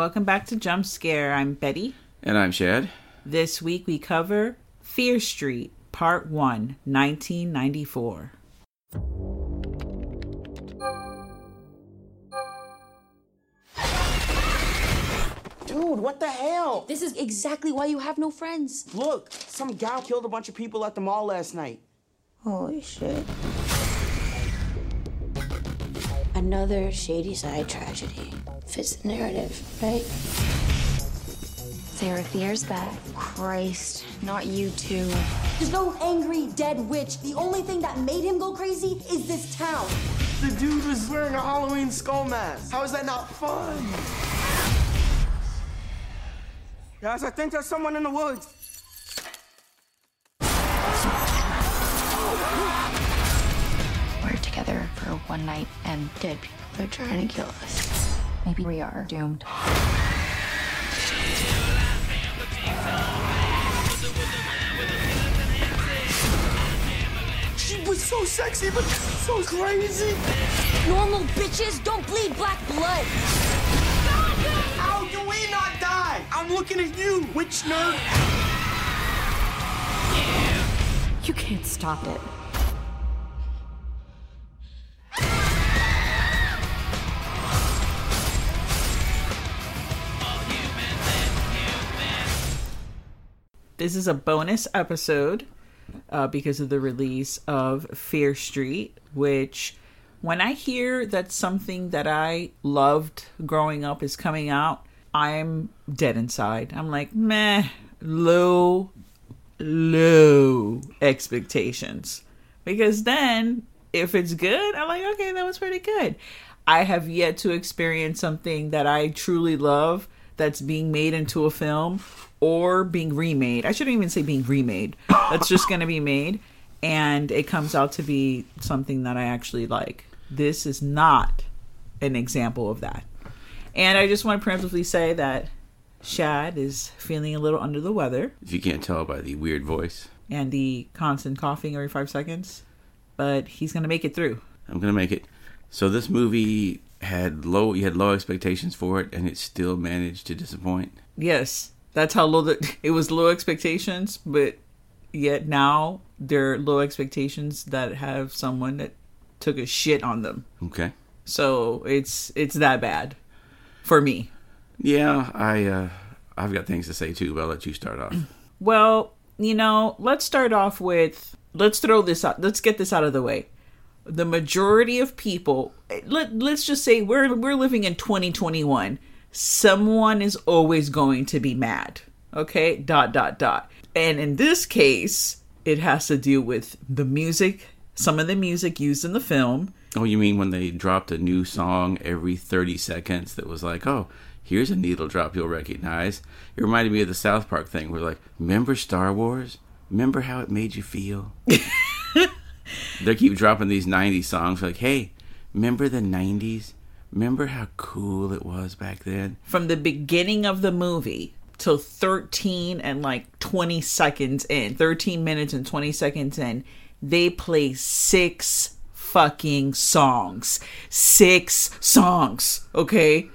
Welcome back to Jump Scare. I'm Betty. And I'm Shad. This week we cover Fear Street Part 1, 1994. Dude, what the hell? This is exactly why you have no friends. Look, some gal killed a bunch of people at the mall last night. Holy shit. Another Shadyside tragedy. Fits the narrative, right? Sarah Fear's back. Christ, not you two. There's no angry dead witch. The only thing that made him go crazy is this town. The dude was wearing a Halloween skull mask. How is that not fun? Guys, I think there's someone in the woods. We're together for one night and dead people are trying to kill us. Maybe we are doomed. She was so sexy, but so crazy. Normal bitches don't bleed black blood. How do we not? I'm looking at you, witch nerd! You can't stop it. This is a bonus episode because of the release of Fear Street, which... when I hear that something that I loved growing up is coming out, I'm dead inside. I'm like, meh, low expectations. Because then, if it's good, I'm like, okay, that was pretty good. I have yet to experience something that I truly love that's being made into a film or being remade. I shouldn't even say being remade. That's just going to be made. And it comes out to be something that I actually like. This is not an example of that. And I just want to preemptively say that Shad is feeling a little under the weather. If you can't tell by the weird voice. And the constant coughing every 5 seconds. But he's going to make it through. I'm going to make it. So this movie you had low expectations for it, and it still managed to disappoint. Yes. That's how low it was low expectations, but yet now they're low expectations that have someone that took a shit on them. Okay. So it's that bad. For me. Yeah, I've got things to say too, but I'll let you start off. Well, let's start off with, let's get this out of the way. The majority of people, let's just say we're living in 2021. Someone is always going to be mad. Okay? ... And in this case, it has to do with the music, some of the music used in the film. Oh, you mean when they dropped a new song every 30 seconds that was like, oh, here's a needle drop you'll recognize. It reminded me of the South Park thing where, like, remember Star Wars? Remember how it made you feel? They keep dropping these 90s songs like, hey, remember the 90s? Remember how cool it was back then? From the beginning of the movie till 13 minutes and 20 seconds in, they play six fucking songs. Six songs, okay?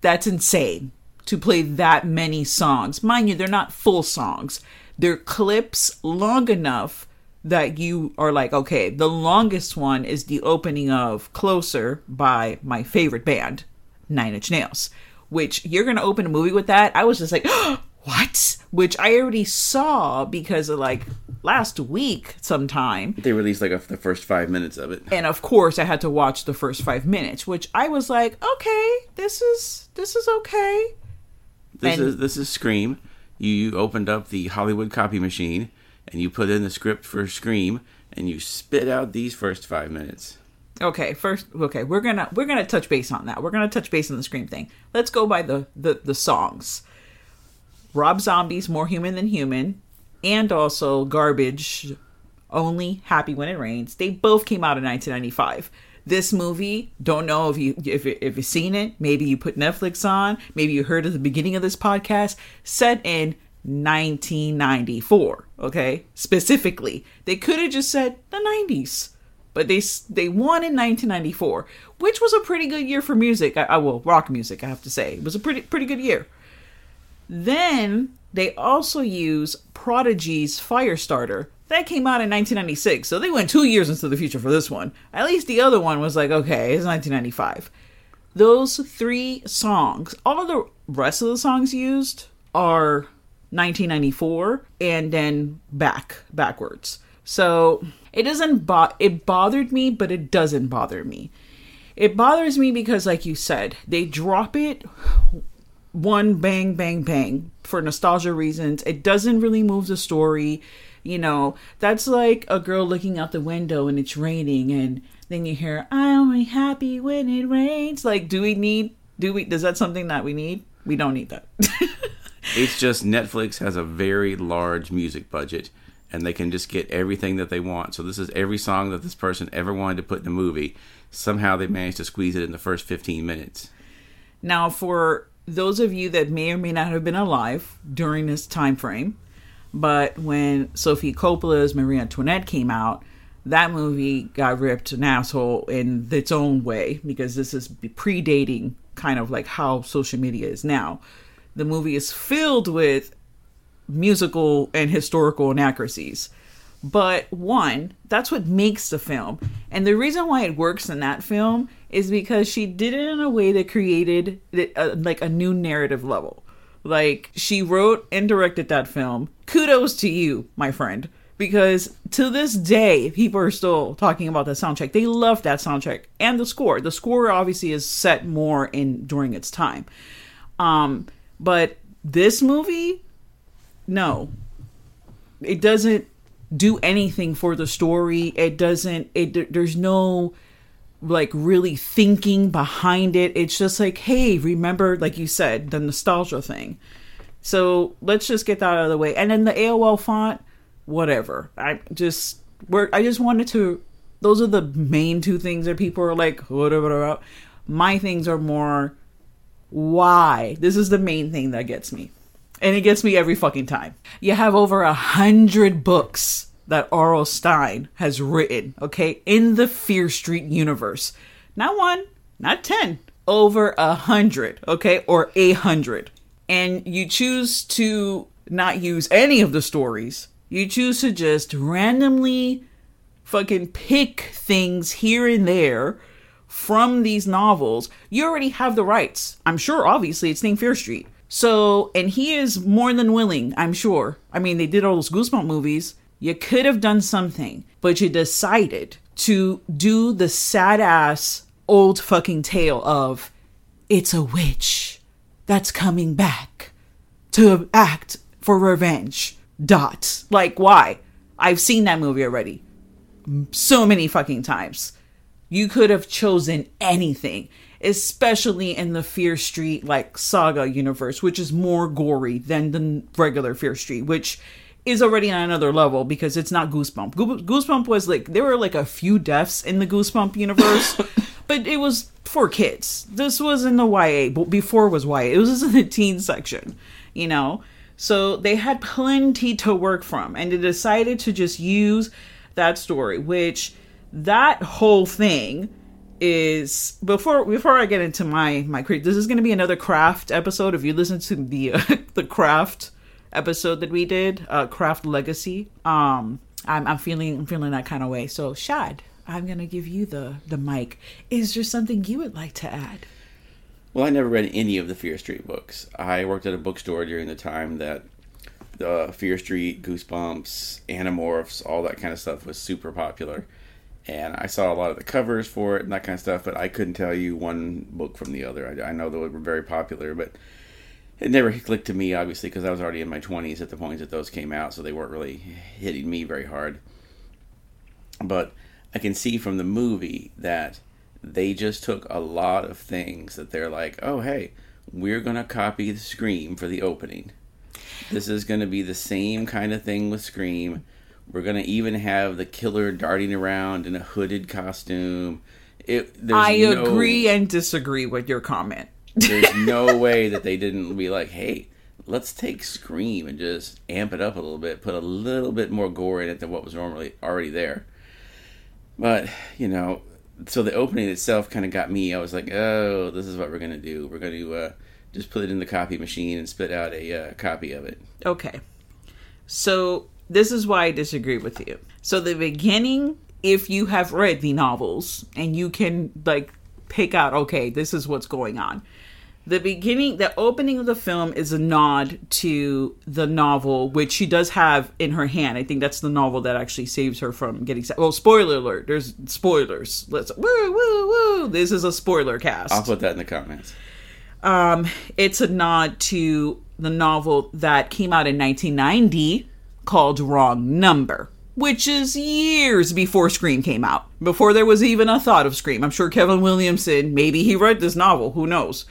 That's insane to play that many songs. Mind you, they're not full songs. They're clips long enough that you are like, okay, the longest one is the opening of Closer by my favorite band, Nine Inch Nails, which you're going to open a movie with that. I was just like, what? Which I already saw because of like last week sometime. They released like the first 5 minutes of it. And of course I had to watch the first 5 minutes, which I was like, okay, this is okay. This is Scream. You opened up the Hollywood copy machine and you put in the script for Scream and you spit out these first 5 minutes. Okay, we're gonna touch base on that. We're gonna touch base on the Scream thing. Let's go by the songs. Rob Zombie's More Human Than Human, and also Garbage, Only Happy When It Rains. They both came out in 1995. This movie, don't know if you've seen it. Maybe you put Netflix on. Maybe you heard at the beginning of this podcast. Set in 1994, okay? Specifically. They could have just said the 90s. But they won in 1994, which was a pretty good year for music. Rock music, I have to say. It was a pretty good year. Then they also use Prodigy's Firestarter. That came out in 1996, so they went 2 years into the future for this one. At least the other one was like, okay, it's 1995. Those three songs, all of the rest of the songs used are 1994 and then backwards. So it doesn't it bothered me, but it doesn't bother me. It bothers me because, like you said, they drop it one bang, bang, bang for nostalgia reasons. It doesn't really move the story. You know, that's like a girl looking out the window and it's raining and then you hear, "I'm only happy when it rains." Like, is that something that we need? We don't need that. It's just Netflix has a very large music budget and they can just get everything that they want. So this is every song that this person ever wanted to put in a movie. Somehow they managed to squeeze it in the first 15 minutes. Now, for those of you that may or may not have been alive during this time frame, but when Sophie Coppola's Marie Antoinette came out, that movie got ripped an asshole in its own way, because this is predating kind of like how social media is now. The movie is filled with musical and historical inaccuracies. But one, that's what makes the film. And the reason why it works in that film is because she did it in a way that created like a new narrative level. Like, she wrote and directed that film. Kudos to you, my friend. Because to this day, people are still talking about that soundtrack. They love that soundtrack and the score. The score obviously is set more in during its time. But this movie, no. It doesn't do anything for the story. There's no like really thinking behind it. It's just like, hey, remember, like you said, the nostalgia thing. So let's just get that out of the way. And then the AOL font, whatever. Those are the main two things that people are like, whatever. My things are more, why? This is the main thing that gets me. And it gets me every fucking time. You have over 100 books that R.L. Stine has written, okay, in the Fear Street universe. Not one, not 10, over 100, okay, or 800. And you choose to not use any of the stories. You choose to just randomly fucking pick things here and there from these novels. You already have the rights. I'm sure, obviously, it's named Fear Street. So, and he is more than willing, I'm sure. I mean, they did all those Goosebumps movies. You could have done something, but you decided to do the sad-ass old fucking tale of, it's a witch that's coming back to act for revenge. Dot. Like, why? I've seen that movie already so many fucking times. You could have chosen anything, especially in the Fear Street, like, saga universe, which is more gory than the regular Fear Street, which is already on another level because it's not Goosebump. Goosebump was like, there were like a few deaths in the Goosebump universe, but it was for kids. This was in the YA, but before it was YA. It was in the teen section, you know? So they had plenty to work from, and they decided to just use that story, which that whole thing is, before I get into my this is going to be another Craft episode. If you listen to the Craft episode that we did, Craft Legacy, I'm feeling that kind of way. So Shad, I'm gonna give you the mic. Is there something you would like to add? Well, I never read any of the Fear Street books. I worked at a bookstore during the time that the Fear Street, Goosebumps, Animorphs, all that kind of stuff was super popular, and I saw a lot of the covers for it and that kind of stuff. But I couldn't tell you one book from the other. I know they were very popular, but it never clicked to me, obviously, because I was already in my 20s at the point that those came out, so they weren't really hitting me very hard. But I can see from the movie that they just took a lot of things that they're like, oh, hey, we're going to copy the Scream for the opening. This is going to be the same kind of thing with Scream. We're going to even have the killer darting around in a hooded costume. I agree and disagree with your comment. There's no way that they didn't be like, hey, let's take Scream and just amp it up a little bit, put a little bit more gore in it than what was normally already there. But, you know, so the opening itself kind of got me. I was like, oh, this is what we're going to do. We're going to just put it in the copy machine and spit out a copy of it. Okay. So this is why I disagree with you. So the beginning, if you have read the novels and you can, like, pick out, okay, this is what's going on. The beginning, the opening of the film is a nod to the novel, which she does have in her hand. I think that's the novel that actually saves her from getting well, spoiler alert. There's spoilers. Let's woo. This is a spoiler cast. I'll put that in the comments. It's a nod to the novel that came out in 1990 called Wrong Number, which is years before Scream came out, before there was even a thought of Scream. I'm sure Kevin Williamson, maybe he read this novel, who knows.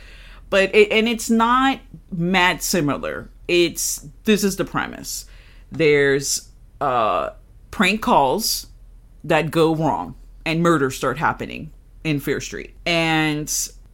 But it's not mad similar. This is the premise. There's prank calls that go wrong and murders start happening in Fear Street. And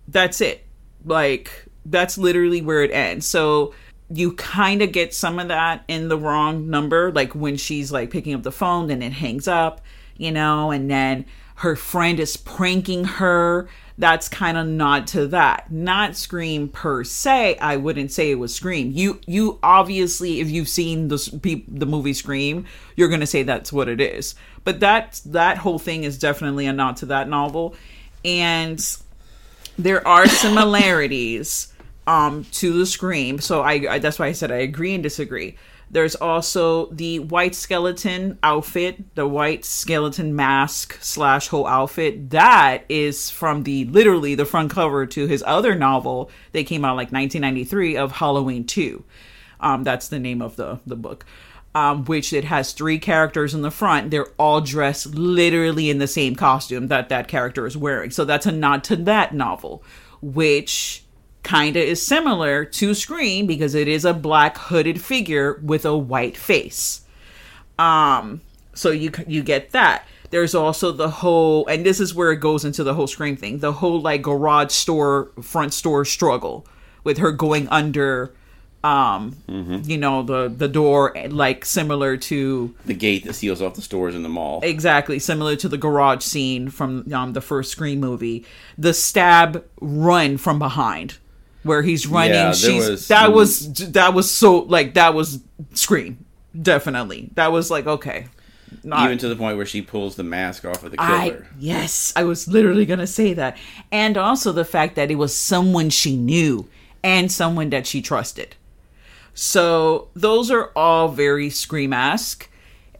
that's it. Like, that's literally where it ends. So you kind of get some of that in the Wrong Number, like when she's like picking up the phone and it hangs up, you know, and then her friend is pranking her. That's kind of nod to that. Not Scream per se. I wouldn't say it was Scream. You obviously, if you've seen the movie Scream, you're going to say that's what it is. But that whole thing is definitely a nod to that novel. And there are similarities to the Scream. So I that's why I said I agree and disagree. There's also the white skeleton outfit, the white skeleton mask / whole outfit. That is from literally the front cover to his other novel that came out like 1993 of Halloween 2. That's the name of the book, which it has 3 characters in the front. They're all dressed literally in the same costume that character is wearing. So that's a nod to that novel, which kinda is similar to Scream because it is a black hooded figure with a white face. So you get that. There's also the whole, and this is where it goes into the whole Scream thing, the whole like garage store, front store struggle with her going under, you know, the door, like similar to the gate that seals off the stores in the mall. Exactly. Similar to the garage scene from the first Scream movie, the stab run from behind. Where he's running, yeah, that was so like that was Scream, definitely. That was like okay, even to the point where she pulls the mask off of the killer. Yes, I was literally gonna say that, and also the fact that it was someone she knew and someone that she trusted. So those are all very Scream-esque,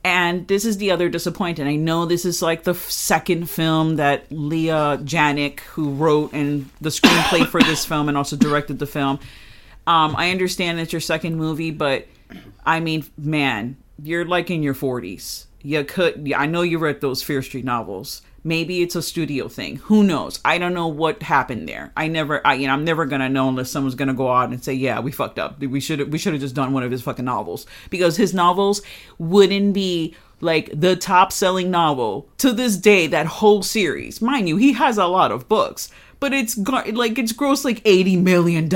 and this is the other disappointing. I know this is like the second film that Leah Janik, who wrote and the screenplay for this film and also directed the film. I understand it's your second movie, but I mean, man, you're like in your 40s. I know you read those Fear Street novels. Maybe it's a studio thing. Who knows? I don't know what happened there. I'm never gonna know unless someone's gonna go out and say, "Yeah, we fucked up. We should have just done one of his fucking novels," because his novels wouldn't be like the top-selling novel to this day. That whole series, mind you, he has a lot of books, but it's grossed like $80 million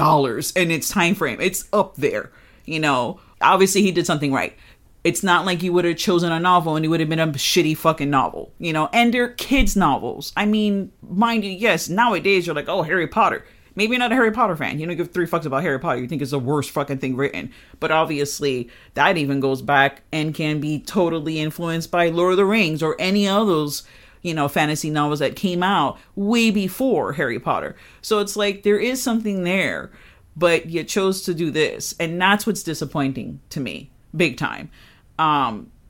in its time frame. It's up there, you know. Obviously, he did something right. It's not like you would have chosen a novel and it would have been a shitty fucking novel, you know? And they're kids' novels. I mean, mind you, yes, nowadays you're like, oh, Harry Potter. Maybe you're not a Harry Potter fan. You don't give 3 fucks about Harry Potter. You think it's the worst fucking thing written. But obviously, that even goes back and can be totally influenced by Lord of the Rings or any of those, you know, fantasy novels that came out way before Harry Potter. So it's like, there is something there, but you chose to do this. And that's what's disappointing to me, big time.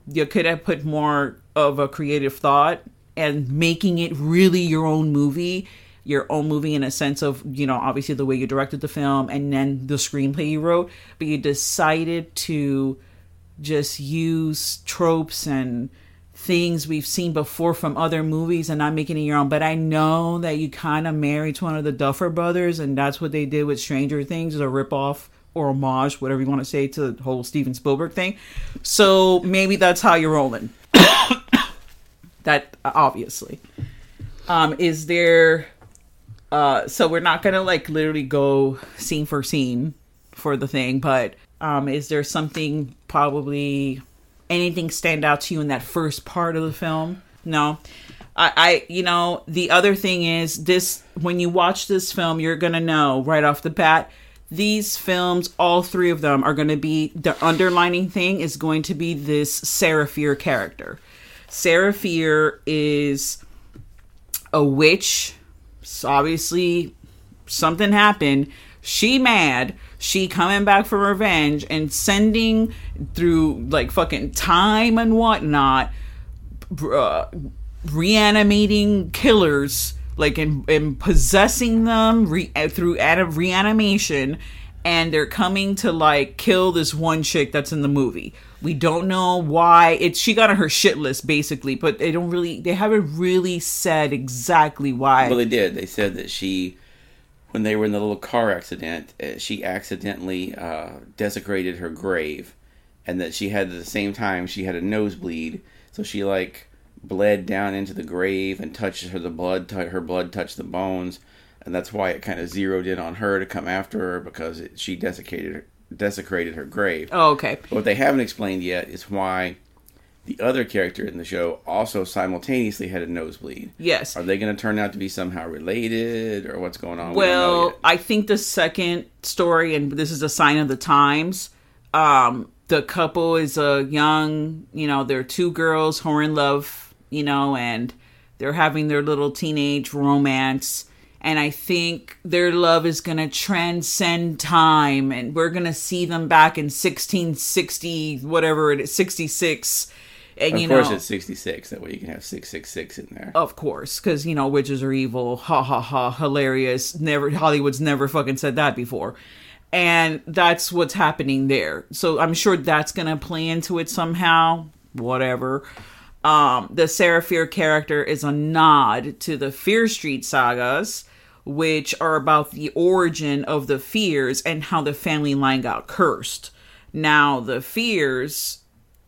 You could have put more of a creative thought and making it really your own movie in a sense of, you know, obviously the way you directed the film and then the screenplay you wrote, but you decided to just use tropes and things we've seen before from other movies and not making it your own. But I know that you kind of married to one of the Duffer Brothers, and that's what they did with Stranger Things, is a ripoff or homage, whatever you want to say, to the whole Steven Spielberg thing. So maybe that's how you're rolling. That, obviously. Is there... so we're not going to, like, literally go scene for scene for the thing, but is there something, probably anything stand out to you in that first part of the film? No? I you know, the other thing is this, when you watch this film, you're going to know right off the bat, these films, all three of them are going to be, the underlining thing is going to be this Sarah Fear character. Sarah Fear is a witch. So obviously something happened. She mad. She coming back for revenge and sending through like fucking time and whatnot, reanimating killers, like in possessing them through reanimation, and they're coming to like kill this one chick that's in the movie. We don't know why. She got on her shit list basically, but they haven't really said exactly why. Well, they did. They said that she, when they were in the little car accident, she accidentally desecrated her grave, and that she had, at the same time, she had a nosebleed, so she like bled down into the grave and touched her, the blood, her blood touched the bones, and that's why it kind of zeroed in on her to come after her, because she desecrated her grave. Oh, okay. But what they haven't explained yet is why the other character in the show also simultaneously had a nosebleed. Yes. Are they going to turn out to be somehow related, or what's going on? Well, I think the second story, and this is a sign of the times, the couple is a young, you know, they're two girls who are in love, you know, and they're having their little teenage romance. And I think their love is going to transcend time. And we're going to see them back in 1660, whatever it is, 66. And, you know, of course it's 66. That way you can have 666 in there. Of course. Because, you know, witches are evil. Ha, ha, ha. Hilarious. Never, Hollywood's never fucking said that before. And that's what's happening there. So I'm sure that's going to play into it somehow. Whatever. The Sarah Fear character is a nod to the Fear Street sagas, which are about the origin of the Fears and how the family line got cursed. Now, the Fears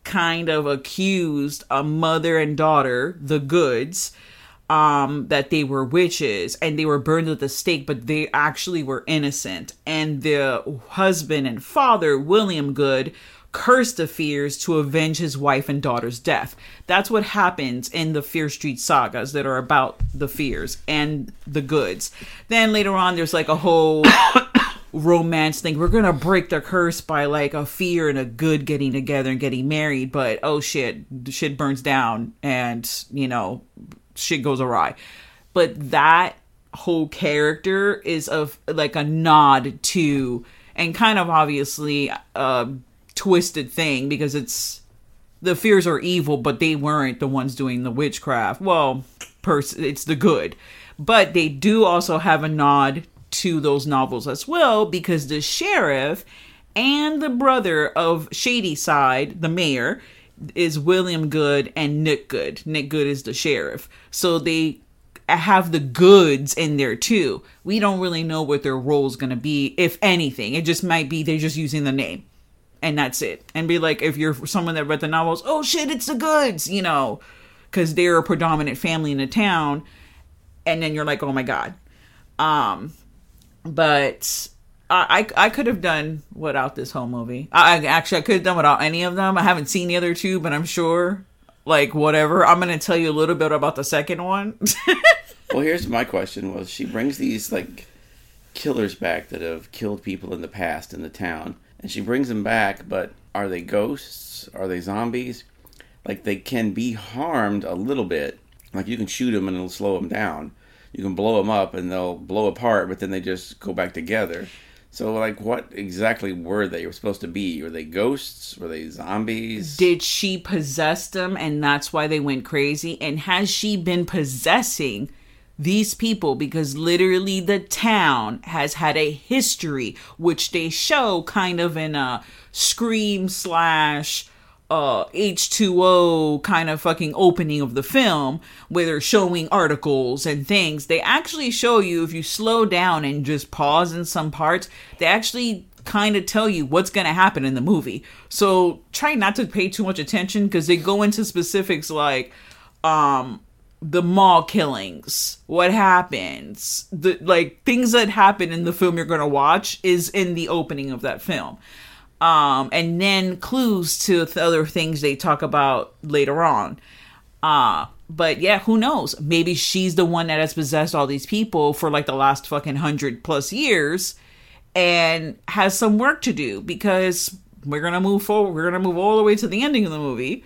kind of accused a mother and daughter, the Goods, that they were witches, and they were burned at the stake, but they actually were innocent. And the husband and father, William Good, cursed the Fears to avenge his wife and daughter's death. That's what happens in the Fear Street sagas that are about the Fears and the Goods. Then later on, there's like a whole romance thing. We're gonna break the curse by like a Fear and a Good getting together and getting married, but oh shit, shit burns down and, you know, shit goes awry. But that whole character is of like a nod to, and kind of obviously twisted thing, because it's the Fears are evil, but they weren't the ones doing the witchcraft. Well, it's the Good, but they do also have a nod to those novels as well, because the sheriff and the brother of Shadyside, the mayor, is William Good and Nick Good. Nick Good is the sheriff, so they have the Goods in there too. We don't really know what their role is going to be, if anything. It just might be they're just using the name. And that's it. And be like, if you're someone that read the novels, oh shit, it's the Goods, you know, because they're a predominant family in the town. And then you're like, oh my God. But I could have done without this whole movie. I could have done without any of them. I haven't seen the other two, but I'm sure, like, whatever. I'm going to tell you a little bit about the second one. Well, here's my question. Was she brings these, like, killers back that have killed people in the past in the town. And she brings them back, but are they ghosts? Are they zombies? Like, they can be harmed a little bit. Like, you can shoot them and it'll slow them down. You can blow them up and they'll blow apart, but then they just go back together. So, like, what exactly were they supposed to be? Were they ghosts? Were they zombies? Did she possess them and that's why they went crazy? And has she been possessing these people, because literally the town has had a history, which they show kind of in a Scream / H2O kind of fucking opening of the film, where they're showing articles and things. They actually show you, if you slow down and just pause in some parts, they actually kind of tell you what's going to happen in the movie. So try not to pay too much attention, because they go into specifics like, the mall killings, what happens, the like things that happen in the film you're going to watch is in the opening of that film. And then clues to the other things they talk about later on. But yeah, who knows? Maybe she's the one that has possessed all these people for like the last fucking 100+ years and has some work to do, because we're going to move forward. We're going to move all the way to the ending of the movie.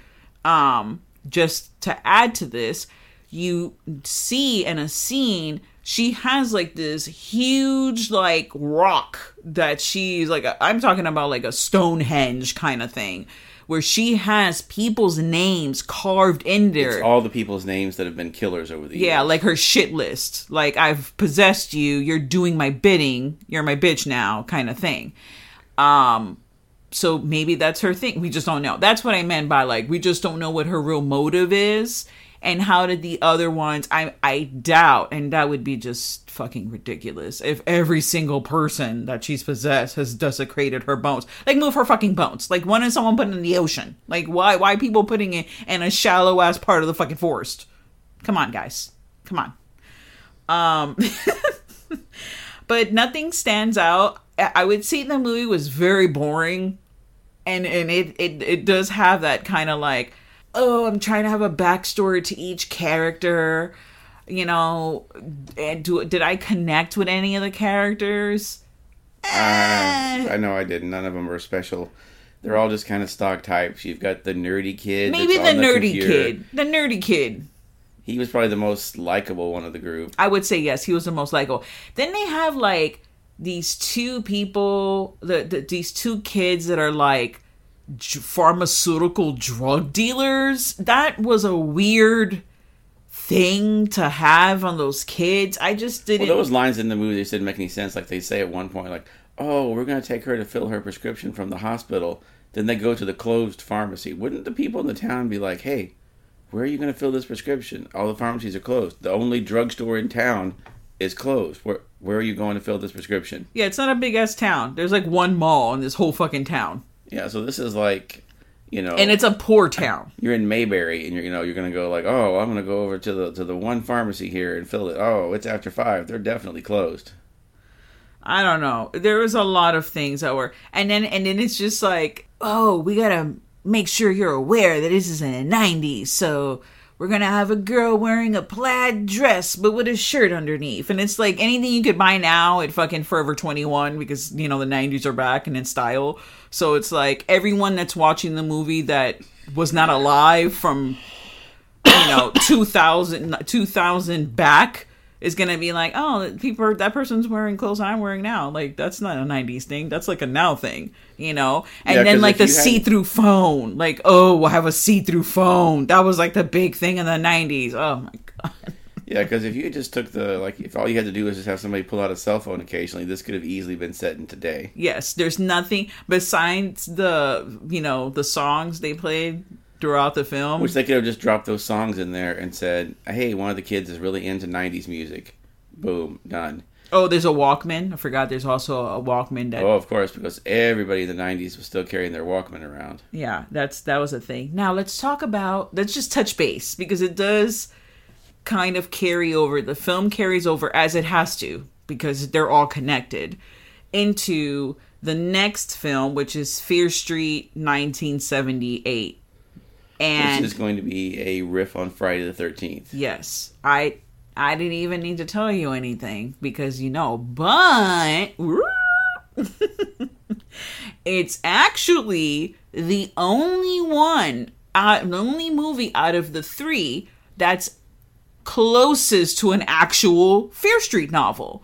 Just to add to this, you see in a scene, she has like this huge like rock that she's like, I'm talking about like a Stonehenge kind of thing, where she has people's names carved in there. It's all the people's names that have been killers over the years. Yeah, like her shit list. Like, I've possessed you. You're doing my bidding. You're my bitch now, kind of thing. So maybe that's her thing. We just don't know. That's what I meant by, like, we just don't know what her real motive is. And how did the other ones... I doubt, and that would be just fucking ridiculous, if every single person that she's possessed has desecrated her bones. Like, move her fucking bones. Like, why didn't someone put it in the ocean? Like, why people putting it in a shallow-ass part of the fucking forest? Come on, guys. Come on. But nothing stands out. I would say the movie was very boring. And it does have that kind of, like... oh, I'm trying to have a backstory to each character, you know, and did I connect with any of the characters? I know I didn't. None of them were special. They're all just kind of stock types. You've got the nerdy kid. Maybe the nerdy kid. The nerdy kid. He was probably the most likable one of the group. I would say yes, he was the most likable. Then they have, like, these two people, these two kids that are, like, pharmaceutical drug dealers. That was a weird thing to have on those kids. I just didn't... Well, those lines in the movie just didn't make any sense. Like, they say at one point, like, oh, we're going to take her to fill her prescription from the hospital. Then they go to the closed pharmacy. Wouldn't the people in the town be like, hey, where are you going to fill this prescription? All the pharmacies are closed. The only drugstore in town is closed. Where are you going to fill this prescription? Yeah, it's not a big-ass town. There's, like, one mall in this whole fucking town. Yeah, so this is like, you know... and it's a poor town. You're in Mayberry, and you're going to go like, oh, I'm going to go over to the one pharmacy here and fill it. Oh, it's after 5. They're definitely closed. I don't know. There was a lot of things that were... And then it's just like, oh, we got to make sure you're aware that this is in the 90s, so we're going to have a girl wearing a plaid dress, but with a shirt underneath. And it's like anything you could buy now at fucking Forever 21, because, you know, the 90s are back and in style. So it's like everyone that's watching the movie that was not alive from, you know, 2000 back is going to be like, oh, that person's wearing clothes I'm wearing now. Like, that's not a 90s thing. That's like a now thing, you know? And yeah, then like the see-through phone. Like, oh, we'll have a see-through phone. That was like the big thing in the 90s. Oh, my God. Yeah, because if you just took if all you had to do was just have somebody pull out a cell phone occasionally, this could have easily been set in today. Yes, there's nothing besides the songs they played throughout the film. Which they could have just dropped those songs in there and said, hey, one of the kids is really into 90s music. Boom, done. Oh, there's a Walkman. I forgot there's also a Walkman. Oh, of course, because everybody in the 90s was still carrying their Walkman around. Yeah, that was a thing. Now, let's just touch base, because it does... kind of carry over. The film carries over, as it has to, because they're all connected, into the next film, which is Fear Street 1978. And which is going to be a riff on Friday the 13th. Yes. I didn't even need to tell you anything, because but it's actually the only one, the only movie out of the three that's closest to an actual Fear Street novel.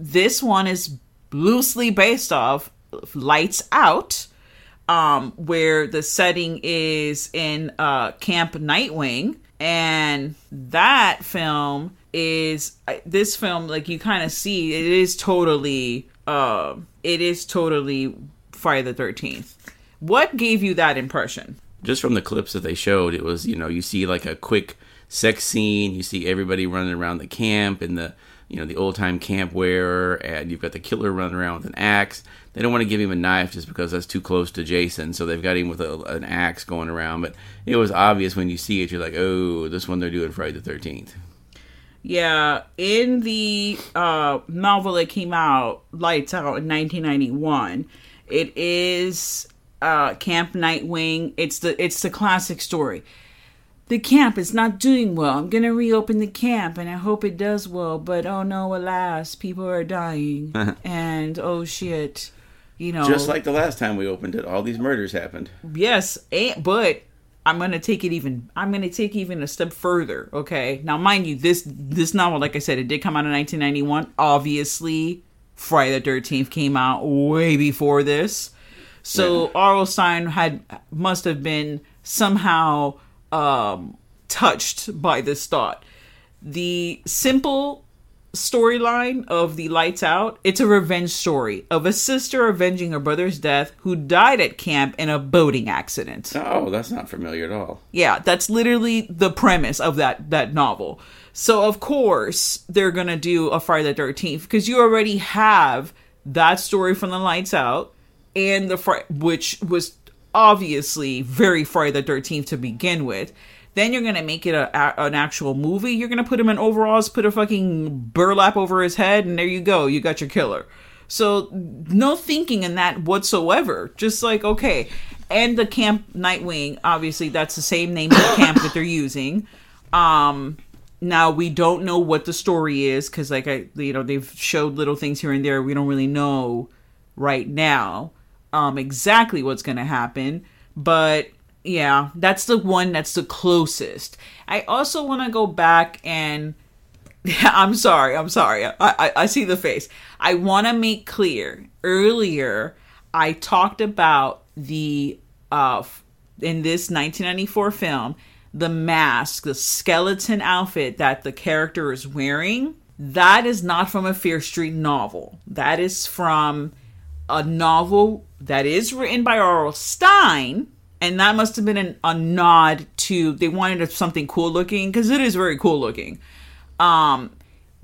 This one is loosely based off Lights Out, where the setting is in Camp Nightwing, and that film is this film. Like, you kind of see, it is totally Friday the 13th. What gave you that impression? Just from the clips that they showed, it was you see like a quick sex scene, you see everybody running around the camp in the the old time camp wear, and you've got the killer running around with an axe. They don't want to give him a knife just because that's too close to Jason, so they've got him with an axe going around. But it was obvious when you see it, you're like, oh, this one they're doing Friday the 13th. Yeah, in the novel that came out, Lights Out, in 1991, it is Camp Nightwing. It's the classic story. the camp is not doing well. I'm going to reopen the camp, and I hope it does well. But, oh, no, alas, people are dying. And, oh, shit, you know. Just like the last time we opened it, all these murders happened. Yes, but I'm going to take it even, I'm going to take even a step further, okay? Now, mind you, this novel, like I said, it did come out in 1991. Obviously, Friday the 13th came out way before this. So, yeah. R.L. Stine must have been somehow touched by this thought. The simple storyline of the Lights Out, it's a revenge story of a sister avenging her brother's death who died at camp in a boating accident. Oh, that's not familiar at all. Yeah, that's literally the premise of that novel. So, of course, they're going to do a Friday the 13th because you already have that story from the Lights Out and which was obviously very Friday the 13th to begin with. Then you're going to make it an actual movie. You're going to put him in overalls, put a fucking burlap over his head, and there you go. You got your killer. So no thinking in that whatsoever. Just like, okay. And the Camp Nightwing, obviously, that's the same name of the camp that they're using. Now, we don't know what the story is because, like, they've showed little things here and there. We don't really know right now exactly what's going to happen. But yeah, that's the one that's the closest. I also want to go back and I'm sorry. I see the face. I want to make clear. Earlier, I talked about the, in this 1994 film, the mask, the skeleton outfit that the character is wearing. That is not from a Fear Street novel. That is from a novel that is written by R.L. Stine. And that must have been a nod to, they wanted something cool looking, because it is very cool looking.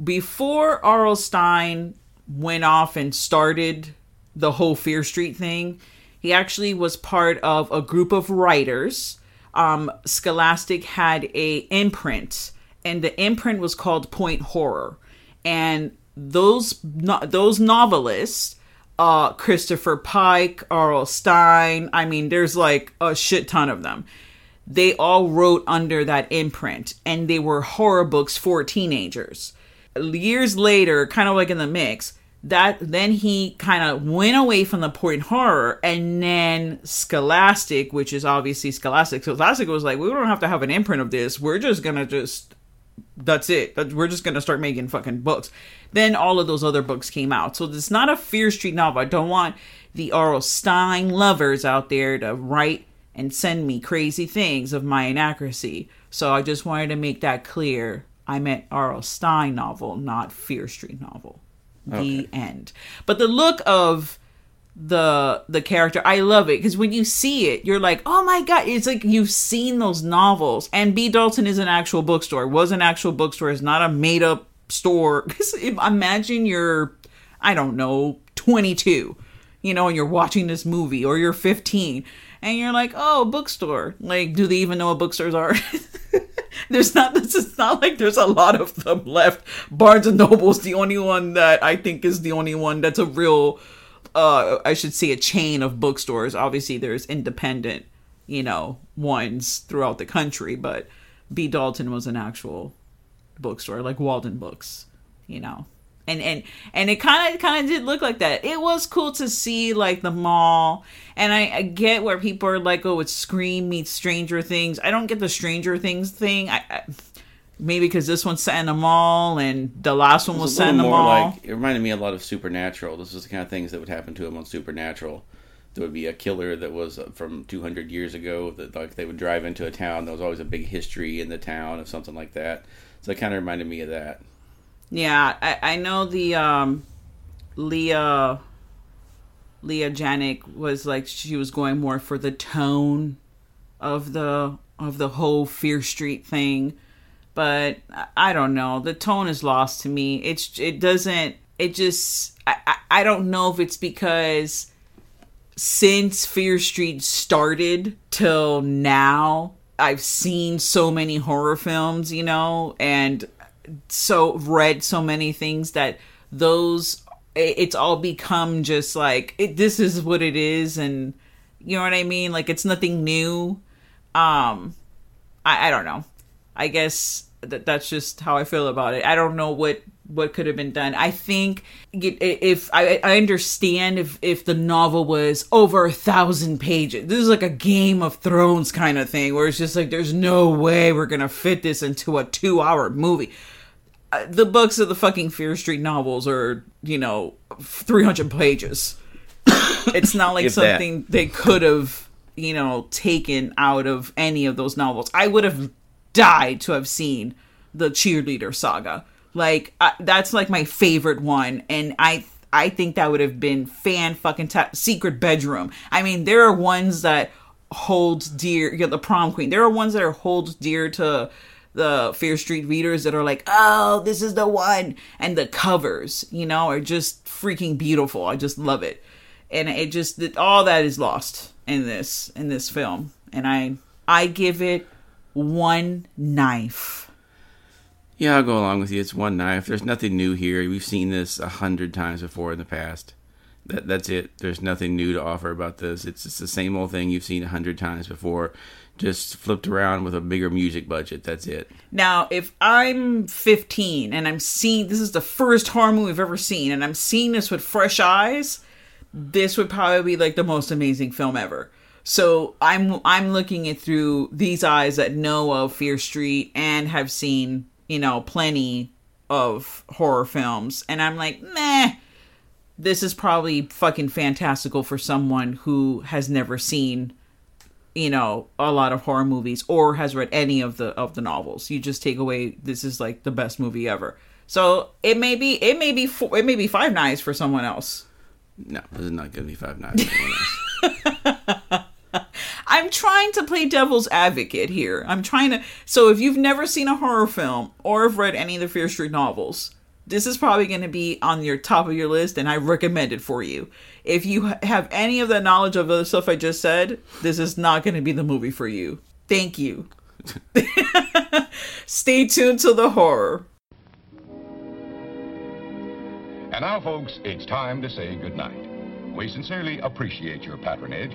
Before R.L. Stine went off and started the whole Fear Street thing, he actually was part of a group of writers. Scholastic had a imprint, and the imprint was called Point Horror. And those novelists, Christopher Pike, R.L. Stine, I mean, there's like a shit ton of them. They all wrote under that imprint, and they were horror books for teenagers. Years later, kind of like in the mix, then he kind of went away from the Point Horror, and then Scholastic, which is obviously Scholastic. Scholastic was like, we don't have to have an imprint of this. We're just going to that's it. We're just going to start making fucking books. Then all of those other books came out. So it's not a Fear Street novel. I don't want the R.L. Stine lovers out there to write and send me crazy things of my inaccuracy. So I just wanted to make that clear. I meant R.L. Stine novel, not Fear Street novel. Okay. The end. But the look of the character, I love it, because when you see it, you're like, oh my god, it's like you've seen those novels. And B. Dalton is an actual bookstore. It was an actual bookstore. It's not a made up store. Imagine you're, I don't know, 22, you know, and you're watching this movie, or you're 15, and you're like, oh, bookstore. Like, do they even know what bookstores are? It's not like there's a lot of them left. Barnes and Noble's the only one that I think is the only one that's a real, I should say, a chain of bookstores. Obviously, there's independent, you know, ones throughout the country, but B. Dalton was an actual bookstore, like Walden Books, you know. And it kind of did look like that. It was cool to see, like, the mall. And I get where people are like, oh, it's Scream meets Stranger Things. I don't get the Stranger Things thing. I maybe because this one's set in a mall and the last one was set in a mall. Like, it reminded me a lot of Supernatural. This was the kind of things that would happen to him on Supernatural. There would be a killer that was from 200 years ago that, like, they would drive into a town. There was always a big history in the town or something like that. So it kind of reminded me of that. Yeah, I know the Leah Janik was like, she was going more for the tone of the whole Fear Street thing, but I don't know. The tone is lost to me. I don't know if it's because since Fear Street started till now, I've seen so many horror films, you know, and so read so many things that it's all become just like this is what it is, and you know what I mean, like it's nothing new. I don't know. I guess that's just how I feel about it. I don't know what could have been done. I think if I understand if the novel was over 1,000 pages, this is like a Game of Thrones kind of thing where it's just like, there's no way we're going to fit this into a 2-hour movie. The books of the fucking Fear Street novels are, 300 pages. It's not like something they could have, taken out of any of those novels. I would have died to have seen the cheerleader saga. That's like my favorite one. And I think that would have been fan fucking Secret Bedroom. I mean, there are ones that hold dear, the prom queen. There are ones that are hold dear to the Fear Street readers that are like, oh, this is the one. And the covers, are just freaking beautiful. I just love it. And it just, all that is lost in this film. And I give it one knife. Yeah, I'll go along with you. It's one knife. There's nothing new here. We've seen this 100 times before in the past. That's it. There's nothing new to offer about this. It's just the same old thing you've seen 100 times before, just flipped around with a bigger music budget. That's it. Now, if I'm 15 and I'm seeing, this is the first horror movie I've ever seen, and I'm seeing this with fresh eyes, this would probably be like the most amazing film ever. So I'm looking it through these eyes that know of Fear Street and have seen, plenty of horror films. And I'm like, meh, this is probably fucking fantastical for someone who has never seen, a lot of horror movies or has read any of the novels. You just take away, this is like the best movie ever. So it may be 5 knives for someone else. No, this is not going to be 5 knives for someone else. I'm trying to play devil's advocate here. So if you've never seen a horror film or have read any of the Fear Street novels, this is probably going to be on your top of your list, and I recommend it for you. If you have any of the knowledge of the stuff I just said, this is not going to be the movie for you. Thank you. Stay tuned to the horror. And now, folks, it's time to say goodnight. We sincerely appreciate your patronage